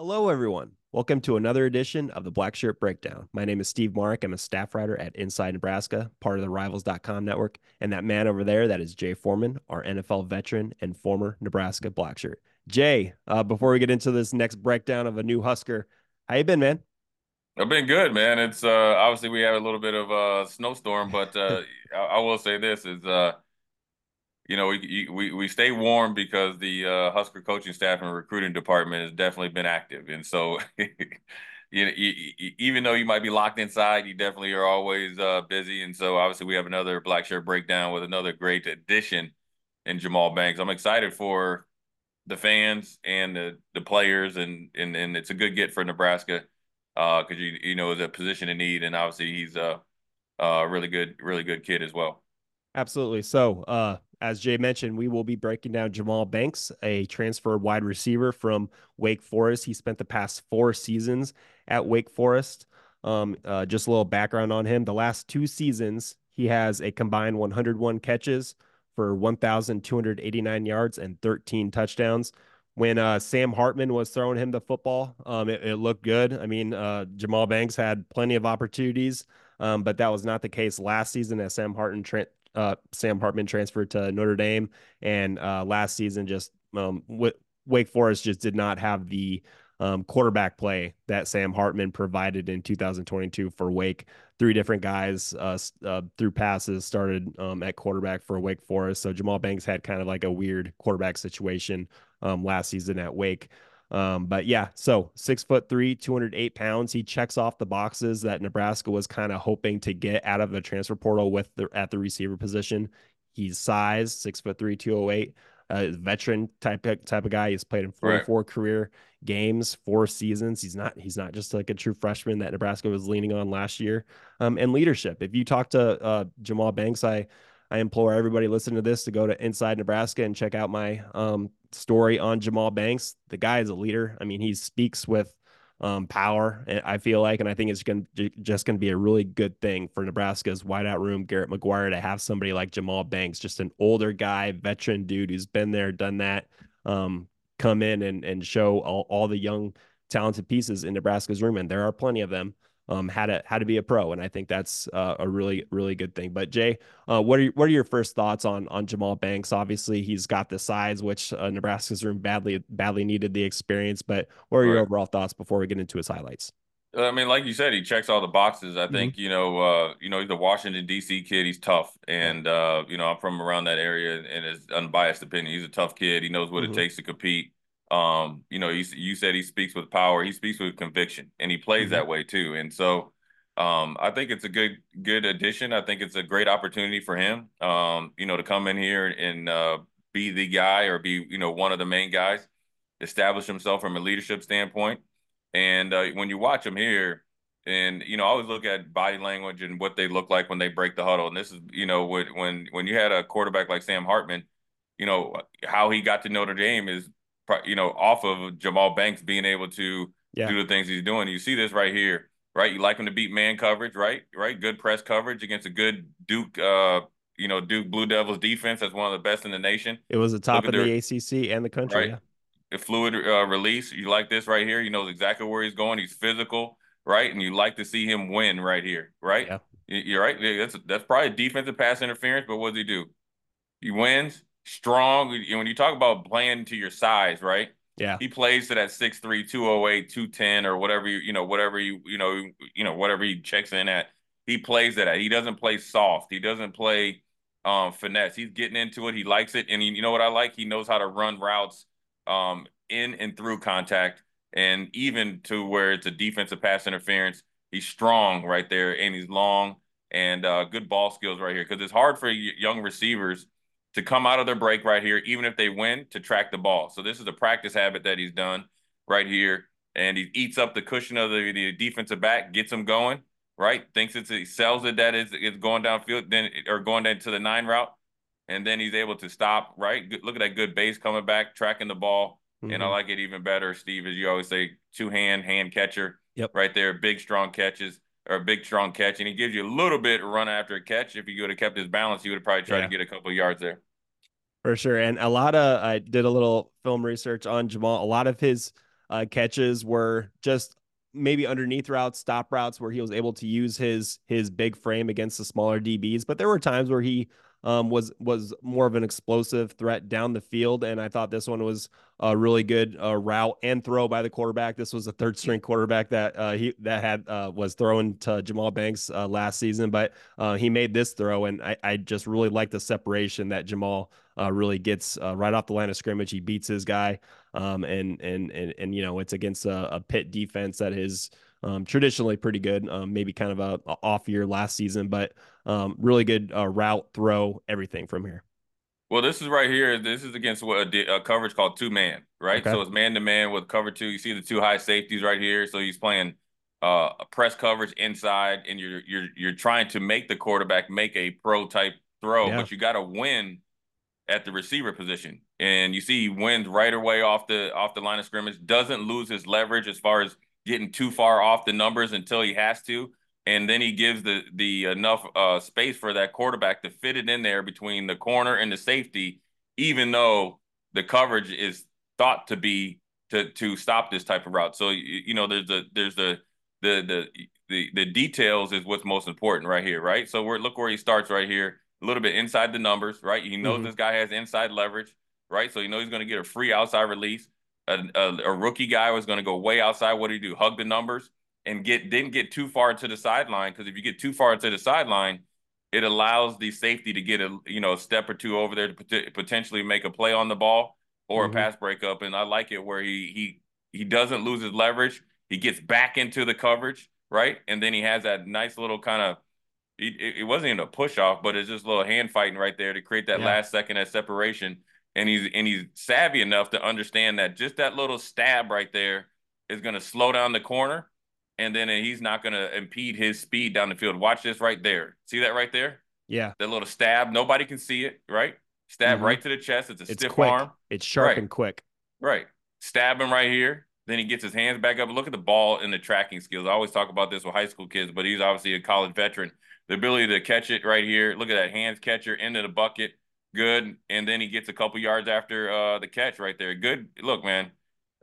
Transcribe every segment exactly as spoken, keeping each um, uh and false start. Hello, everyone. Welcome to another edition of the Blackshirt Breakdown. My name is Steve Marik. I'm a staff writer at Inside Nebraska, part of the Rivals dot com network. And that man over there, that is Jay Foreman, our N F L veteran and former Nebraska Blackshirt. Jay, uh, before we get into this next breakdown of a new Husker, how you been, man? I've been good, man. It's uh, obviously we had a little bit of a snowstorm, but uh, I, I will say this is, uh, you know, we we we stay warm because the uh, Husker coaching staff and recruiting department has definitely been active, and so you, you, even though you might be locked inside, you definitely are always uh, busy. And so obviously we have another Blackshirt Breakdown with another great addition in Jahmal Banks. I'm excited for the fans and the the players, and and and it's a good get for Nebraska because uh, you you know it's a position in need, and obviously he's a, a really good really good kid as well. Absolutely. So. Uh... As Jay mentioned, we will be breaking down Jahmal Banks, a transferred wide receiver from Wake Forest. He spent the past four seasons at Wake Forest. Um, uh, just a little background on him. The last two seasons, he has a combined one hundred one catches for one thousand two hundred eighty-nine yards and thirteen touchdowns. When uh, Sam Hartman was throwing him the football, um, it, it looked good. I mean, uh, Jahmal Banks had plenty of opportunities, um, but that was not the case last season as Sam Hartman transferred. Uh, Sam Hartman transferred to Notre Dame, and uh, last season just um, w- Wake Forest just did not have the um, quarterback play that Sam Hartman provided in two thousand twenty-two for Wake. Three different guys uh, uh, through passes started um, at quarterback for Wake Forest, so Jahmal Banks had kind of like a weird quarterback situation um, last season at Wake. Um, but yeah, so six foot three, two hundred eight pounds. He checks off the boxes that Nebraska was kind of hoping to get out of the transfer portal with the, at the receiver position. He's size six foot three, two oh eight, uh, veteran type, type of guy. He's played in forty-four right. career games, four seasons. He's not, he's not just like a true freshman that Nebraska was leaning on last year. Um, and leadership. If you talk to, uh, Jahmal Banks, I, I implore everybody listening to this to go to Inside Nebraska and check out my, um, story on Jahmal Banks. The guy is a leader. I mean, he speaks with um, power, I feel like, and I think it's going to just going to be a really good thing for Nebraska's wideout room, Garrett McGuire, to have somebody like Jahmal Banks, just an older guy, veteran dude who's been there, done that, um, come in and, and show all, all the young, talented pieces in Nebraska's room. And there are plenty of them. Um, how to how to be a pro, and I think that's uh, a really really good thing. But Jay, uh, what are what are your first thoughts on on Jahmal Banks? Obviously, he's got the size, which uh, Nebraska's room badly badly needed the experience. But what are your right. overall thoughts before we get into his highlights? I mean, like you said, he checks all the boxes. I mm-hmm. think you know uh, you know he's a Washington D C kid. He's tough, and uh, you know I'm from around that area, and his unbiased opinion, he's a tough kid. He knows what mm-hmm. it takes to compete. Um, you know, you, you said he speaks with power. He speaks with conviction, and he plays mm-hmm. that way too. And so, um, I think it's a good, good addition. I think it's a great opportunity for him, um, you know, to come in here and uh, be the guy or be, you know, one of the main guys, establish himself from a leadership standpoint. And uh, when you watch him here, and you know, I always look at body language and what they look like when they break the huddle. And this is, you know, when when you had a quarterback like Sam Hartman, you know, how he got to Notre Dame is, you know, off of Jahmal Banks being able to yeah. do the things he's doing. You see this right here, right? You like him to beat man coverage, right? Right. Good press coverage against a good Duke, uh, you know, Duke Blue Devils defense. That's one of the best in the nation. It was the top of their, the A C C and the country. Right? Yeah. The fluid uh, release. You like this right here. He knows exactly where he's going. He's physical, right? And you like to see him win right here, right? Yeah. You're right. That's, that's probably defensive pass interference, but what does he do? He wins. Strong. When you talk about playing to your size, right? Yeah. He plays to that six three, two oh eight, two ten, or whatever you, you know, whatever you, you know, you know, whatever he checks in at. He plays to that. He doesn't play soft. He doesn't play um, finesse. He's getting into it. He likes it. And he, you know what I like? He knows how to run routes um, in and through contact, and even to where it's a defensive pass interference. He's strong right there, and he's long, and uh, good ball skills right here, because it's hard for young receivers to come out of their break right here, even if they win, to track the ball. So this is a practice habit that he's done right here. And he eats up the cushion of the, the defensive back, gets him going, right? Thinks it's, he sells it that is it's going downfield, then or going down to the nine route. And then he's able to stop, right? Good, look at that good base coming back, tracking the ball. Mm-hmm. And I like it even better, Steve, as you always say, two hand, hand catcher yep. right there. Big, strong catches or a big, strong catch. And he gives you a little bit of run after a catch. If he would have kept his balance, he would have probably tried yeah. to get a couple of yards there. For sure. And a lot of, I did a little film research on Jahmal. A lot of his uh, catches were just maybe underneath routes, stop routes, where he was able to use his his big frame against the smaller D Bs. But there were times where he um, was was more of an explosive threat down the field. And I thought this one was a really good uh, route and throw by the quarterback. This was a third string quarterback that uh, he that had uh, was throwing to Jahmal Banks uh, last season, but uh, he made this throw. And I, I just really like the separation that Jahmal uh, really gets uh, right off the line of scrimmage. He beats his guy. Um, and, and, and, and, you know, it's against a, a Pitt defense that is um, traditionally pretty good, um, maybe kind of a, a off year last season, but um, really good uh, route, throw, everything from here. Well, this is right here. This is against what a, a coverage called two man, right? Okay. So it's man to man with cover two. You see the two high safeties right here. So he's playing uh, a press coverage inside, and you're, you're, you're trying to make the quarterback make a pro type throw, yeah. but you got to win at the receiver position. And you see he wins right away off the off the line of scrimmage, doesn't lose his leverage as far as getting too far off the numbers until he has to. And then he gives the the enough uh, space for that quarterback to fit it in there between the corner and the safety, even though the coverage is thought to be to to stop this type of route. So, you, you know, there's the there's the the the the the details is what's most important right here, right? So we're look where he starts right here, a little bit inside the numbers, right? He knows mm-hmm. this guy has inside leverage. Right, so you know he's going to get a free outside release. A, a, a rookie guy was going to go way outside. What did he do? Hug the numbers and get didn't get too far to the sideline, because if you get too far to the sideline, it allows the safety to get a you know a step or two over there to pot- potentially make a play on the ball or mm-hmm. a pass breakup. And I like it where he he he doesn't lose his leverage. He gets back into the coverage, right, and then he has that nice little kind of. It, it wasn't even a push off, but it's just a little hand fighting right there to create that yeah. last second at separation. And he's and he's savvy enough to understand that just that little stab right there is going to slow down the corner, and then he's not going to impede his speed down the field. Watch this right there. See that right there? Yeah. That little stab. Nobody can see it, right? Stab mm-hmm. right to the chest. It's a it's stiff quick. arm. It's sharp right. and quick. Right. Stab him right here. Then he gets his hands back up. Look at the ball and the tracking skills. I always talk about this with high school kids, but he's obviously a college veteran. The ability to catch it right here. Look at that hands catcher into the bucket. Good, and then he gets a couple yards after uh, the catch right there. Good. Look, man,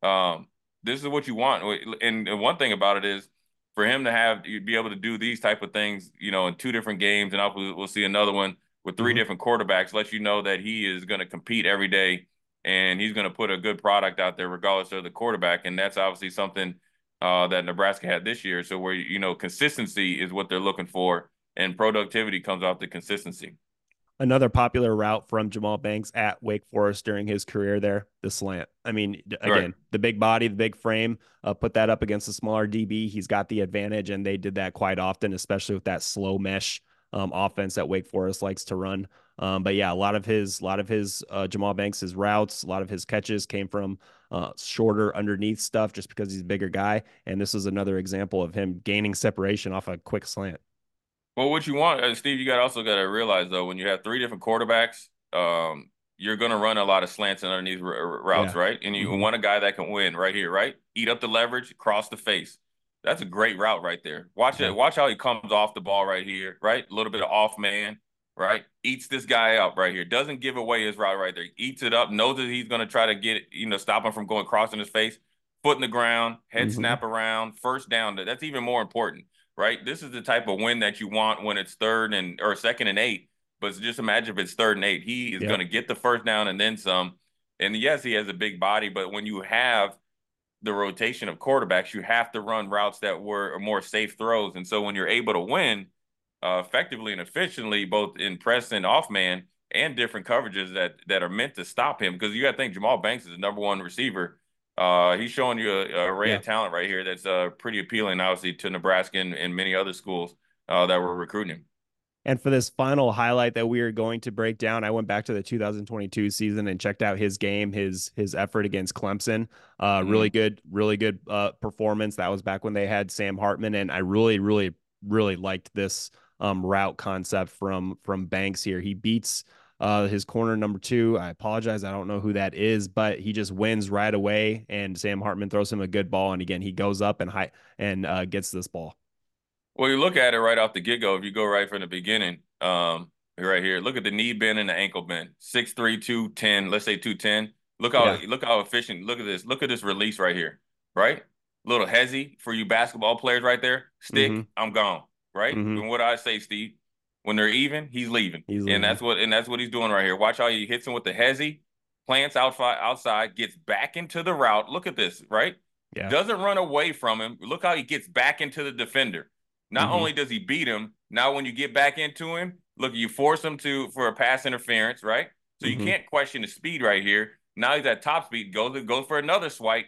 um, this is what you want. And, and one thing about it is for him to have you'd be able to do these type of things, you know, in two different games, and I'll, we'll see another one with three mm-hmm. different quarterbacks. Let you know that he is going to compete every day, and he's going to put a good product out there regardless of the quarterback. And that's obviously something uh, that Nebraska had this year. So where you know consistency is what they're looking for, and productivity comes off the consistency. Another popular route from Jahmal Banks at Wake Forest during his career there, the slant. I mean, again, right. the big body, the big frame, uh, put that up against the smaller D B. He's got the advantage, and they did that quite often, especially with that slow mesh um, offense that Wake Forest likes to run. Um, but yeah, a lot of his, a lot of his uh, Jahmal Banks, his routes, a lot of his catches came from uh, shorter underneath stuff just because he's a bigger guy. And this is another example of him gaining separation off a quick slant. Well, what you want, uh, Steve, you got also got to realize, though, when you have three different quarterbacks, um, you're going to run a lot of slants and underneath r- r- routes, yeah. right? And you mm-hmm. want a guy that can win right here, right? Eat up the leverage, cross the face. That's a great route right there. Watch yeah. it. Watch how he comes off the ball right here, right? A little bit of off man, right? Eats this guy up right here. Doesn't give away his route right there. Eats it up. Knows that he's going to try to get, you know, stop him from going crossing his face. Foot in the ground, head mm-hmm. snap around, first down. That's even more important. Right? This is the type of win that you want when it's third and or second and eight. But just imagine if it's third and eight. He is yeah. going to get the first down and then some. And yes, he has a big body, but when you have the rotation of quarterbacks, you have to run routes that were more safe throws. And so when you're able to win uh, effectively and efficiently, both in press and off man and different coverages that that are meant to stop him, because you got to think Jahmal Banks is the number one receiver. Uh, he's showing you a, a array yeah. of talent right here that's uh, pretty appealing, obviously, to Nebraska and, and many other schools uh, that were recruiting him. And for this final highlight that we are going to break down, I went back to the two thousand twenty-two season and checked out his game, his his effort against Clemson. Uh, mm-hmm. Really good, really good uh, performance. That was back when they had Sam Hartman, and I really, really, really liked this um, route concept from from Banks here. He beats Uh, his corner number two. I apologize. I don't know who that is, but he just wins right away. And Sam Hartman throws him a good ball. And again, he goes up and high and uh, gets this ball. Well, you look at it right off the get-go. If you go right from the beginning, um, right here, look at the knee bend and the ankle bend. Six, three, two, ten. Let's say two ten. Look how yeah. look how efficient. Look at this. Look at this release right here. right? A little hezzy for you basketball players right there. Stick, mm-hmm. I'm gone, right? Mm-hmm. And what I say, Steve, when they're even, he's leaving. He's leaving. And that's what and that's what he's doing right here. Watch how he hits him with the hezzy, plants outside, outside, gets back into the route. Look at this, right? Yeah. Doesn't run away from him. Look how he gets back into the defender. Not mm-hmm. only does he beat him, now when you get back into him, look, you force him to for a pass interference, right? So mm-hmm. you can't question the speed right here. Now he's at top speed, goes, goes for another swipe.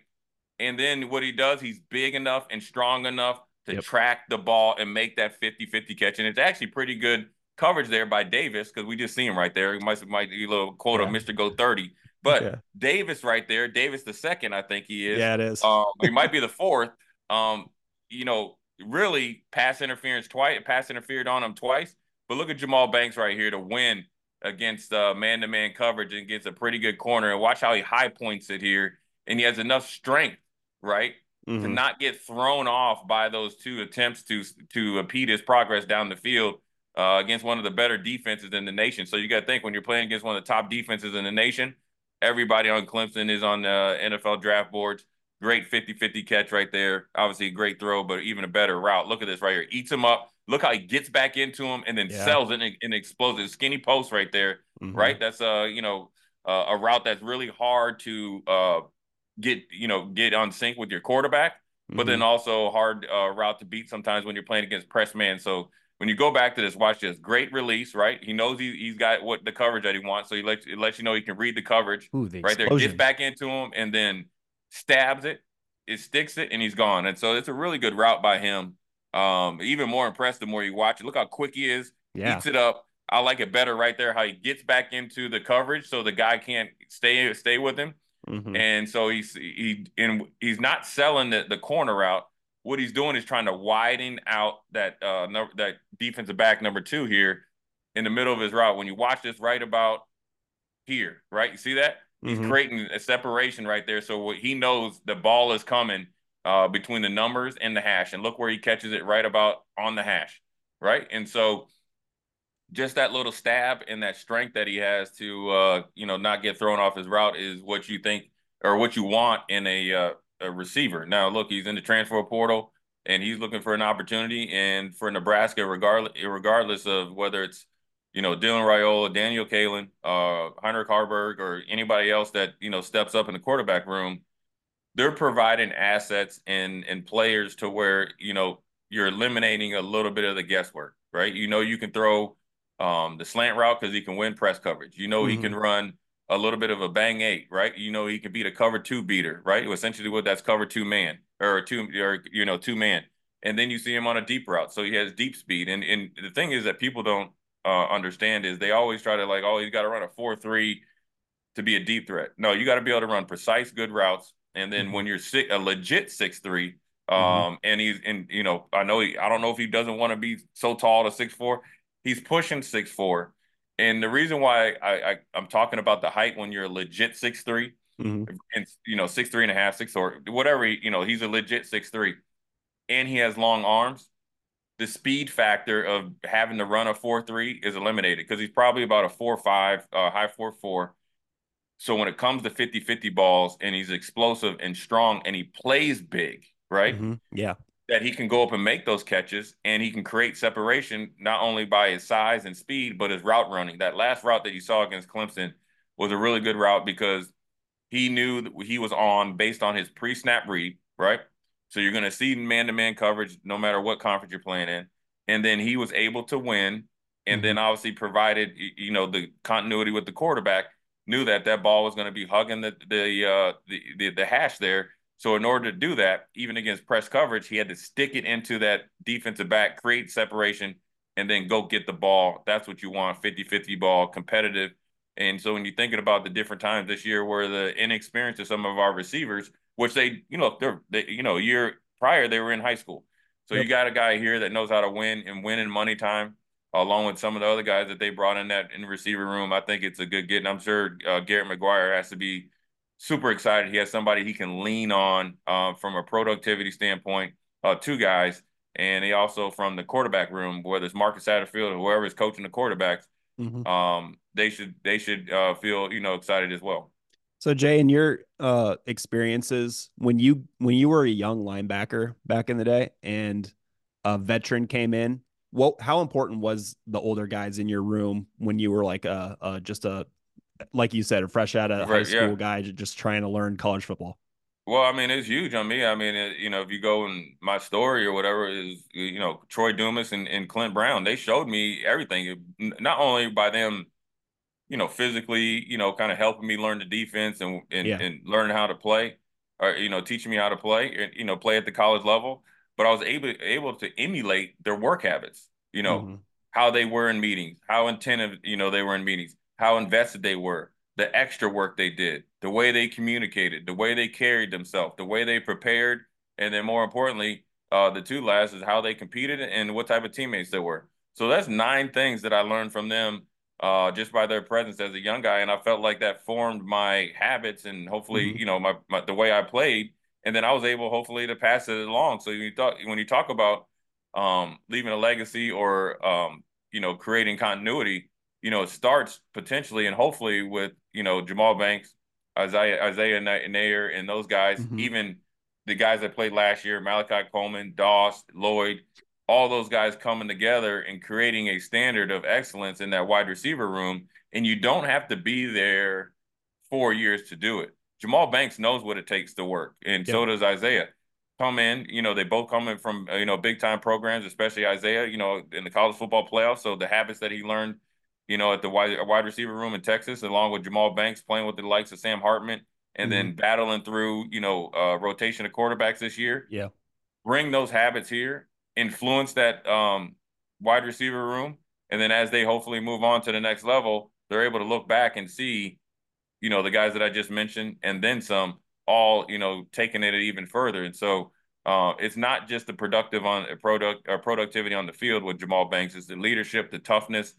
And then what he does, he's big enough and strong enough to yep. track the ball and make that fifty-fifty catch. And it's actually pretty good coverage there by Davis, because we just see him right there. He might, might be a little quote yeah. of Mister Go thirty. But yeah. Davis right there, Davis the second, I think he is. Yeah, it is. Um, he might be the fourth. Um, you know, really pass interference twice, pass interfered on him twice. But look at Jahmal Banks right here to win against uh, man-to-man coverage and gets a pretty good corner. And watch how he high points it here. And he has enough strength, right, mm-hmm. to not get thrown off by those two attempts to to impede his progress down the field uh, against one of the better defenses in the nation. So you got to think, when you're playing against one of the top defenses in the nation, everybody on Clemson is on the N F L draft boards. Great fifty-fifty catch right there. Obviously a great throw, but even a better route. Look at this right here. Eats him up. Look how he gets back into him and then yeah. sells it and explodes it. Skinny post right there, mm-hmm. right? That's uh, you know, uh, a route that's really hard to uh, get, you know, get on sync with your quarterback, mm-hmm. but then also hard uh, route to beat sometimes when you're playing against press man. So when you go back to this, watch this. Great release, right? He knows he, he's got what the coverage that he wants, so he lets, it lets you know he can read the coverage. Ooh, the right explosion. There. Gets back into him and then stabs it, it sticks it, and he's gone. And so it's a really good route by him. Um, even more impressed the more you watch it. Look how quick he is. Yeah. Eats it up. I like it better right there how he gets back into the coverage so the guy can't stay stay with him. Mm-hmm. And so he's he and he's not selling the, the corner route. What he's doing is trying to widen out that uh, number, that defensive back number two here in the middle of his route. When you watch this right about here, right? You see that? He's mm-hmm. creating a separation right there. So he knows the ball is coming uh, between the numbers and the hash. And look where he catches it right about on the hash, right? And so just that little stab and that strength that he has to, uh, you know, not get thrown off his route is what you think or what you want in a uh, – a receiver. Now, look, he's in the transfer portal and he's looking for an opportunity. And for Nebraska, regardless regardless of whether it's, you know, Dylan Raiola, Daniel Kalen, uh, Heinrich Harburg, or anybody else that, you know, steps up in the quarterback room, they're providing assets and, and players to where, you know, you're eliminating a little bit of the guesswork, right? You know, you can throw um, the slant route because he can win press coverage. You know, mm-hmm. he can run a little bit of a bang eight, right? You know, he could beat a cover two beater, right? Essentially what that's cover two man or two, or, you know, two man. And then you see him on a deep route. So he has deep speed. And and the thing is that people don't uh, understand is they always try to like, oh, you got to run a four, three to be a deep threat. No, you got to be able to run precise, good routes. And then mm-hmm. when you're six, a legit six, three, um, mm-hmm. and he's in, you know, I know, he, I don't know if he doesn't want to be so tall to six, four, he's pushing six, four. And the reason why I, I, I'm talking about the height when you're a legit six three, mm-hmm. and, you know, six three and a half, six or whatever, you know, he's a legit six three. And he has long arms. The speed factor of having to run a four three is eliminated because he's probably about a four five, uh, high four four. So when it comes to fifty-fifty balls and he's explosive and strong and he plays big, right? Mm-hmm. Yeah. That he can go up and make those catches and he can create separation, not only by his size and speed, but his route running. That last route that you saw against Clemson was a really good route because he knew that he was on based on his pre-snap read, right? So you're going to see man-to-man coverage no matter what conference you're playing in. And then he was able to win and then obviously provided, you know, the continuity with the quarterback, knew that that ball was going to be hugging the the, uh, the, the, the hash there. So in order to do that, even against press coverage, he had to stick it into that defensive back, create separation, and then go get the ball. That's what you want, fifty-fifty ball, competitive. And so when you're thinking about the different times this year where the inexperience of some of our receivers, which they, you know, they're, they, you know, a year prior, they were in high school. So yep. you got a guy here that knows how to win and win in money time, along with some of the other guys that they brought in that in the receiver room. I think it's a good get. And I'm sure uh, Garrett McGuire has to be super excited. He has somebody he can lean on uh, from a productivity standpoint, uh, two guys. And he also from the quarterback room, whether it's Marcus Satterfield or whoever is coaching the quarterbacks, mm-hmm. um, they should they should uh, feel, you know, excited as well. So Jay, in your uh, experiences, when you when you were a young linebacker back in the day and a veteran came in, what how important was the older guys in your room when you were like a, a just a like you said, a fresh out of right, high school yeah. guy just trying to learn college football? Well, I mean, it's huge on me. I mean, it, you know, if you go in my story or whatever, is you know, Troy Dumas and, and Clint Brown, they showed me everything. Not only by them, you know, physically, you know, kind of helping me learn the defense and and, yeah. and learn how to play, or you know, teaching me how to play and you know, play at the college level. But I was able able to emulate their work habits. You know, mm-hmm. how they were in meetings, how attentive you know they were in meetings, how invested they were, the extra work they did, the way they communicated, the way they carried themselves, the way they prepared, and then more importantly, uh, the two last is how they competed and what type of teammates they were. So that's nine things that I learned from them uh, just by their presence as a young guy, and I felt like that formed my habits and hopefully, mm-hmm. you know, my, my the way I played, and then I was able hopefully to pass it along. So you thought, when you talk about um, leaving a legacy or, um, you know, creating continuity, you know, it starts potentially and hopefully with, you know, Jahmal Banks, Isaiah, Isaiah Neyor, and those guys, mm-hmm. even the guys that played last year, Malachi Coleman, Doss, Lloyd, all those guys coming together and creating a standard of excellence in that wide receiver room. And you don't have to be there four years to do it. Jahmal Banks knows what it takes to work. And yep. so does Isaiah. Come in, you know, they both come in from, you know, big time programs, especially Isaiah, you know, in the college football playoffs. So the habits that he learned, you know, at the wide, wide receiver room in Texas, along with Jahmal Banks playing with the likes of Sam Hartman and mm-hmm. then battling through, you know, uh, rotation of quarterbacks this year. Yeah. Bring those habits here, influence that um, wide receiver room. And then as they hopefully move on to the next level, they're able to look back and see, you know, the guys that I just mentioned and then some all, you know, taking it even further. And so uh, it's not just the productive on product or productivity on the field with Jahmal Banks, it's the leadership, the toughness,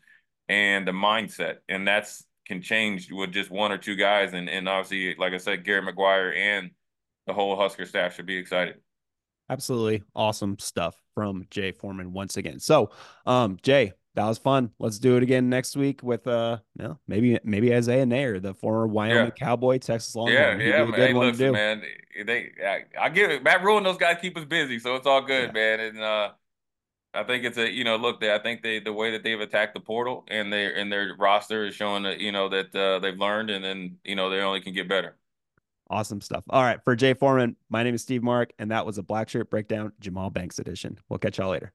and the mindset, and that's can change with just one or two guys. And and obviously, like I said, Garrett McGuire and the whole Husker staff should be excited. Absolutely awesome stuff from Jay Foreman once again. So, um, Jay, that was fun. Let's do it again next week with uh, you know, maybe maybe Isaiah Neyor, the former Wyoming yeah. Cowboy, Texas Longhorn. Yeah, yeah, man. Hey, listen, man. They, I, I give it. Matt Rhule and those guys keep us busy, so it's all good, yeah. man. And uh. I think it's a, you know, look, they, I think they, the way that they've attacked the portal and their, and their roster is showing that, you know, that uh, they've learned and then, you know, they only can get better. Awesome stuff. All right. For Jay Foreman, my name is Steve Marik, and that was a Blackshirt Breakdown Jahmal Banks edition. We'll catch y'all later.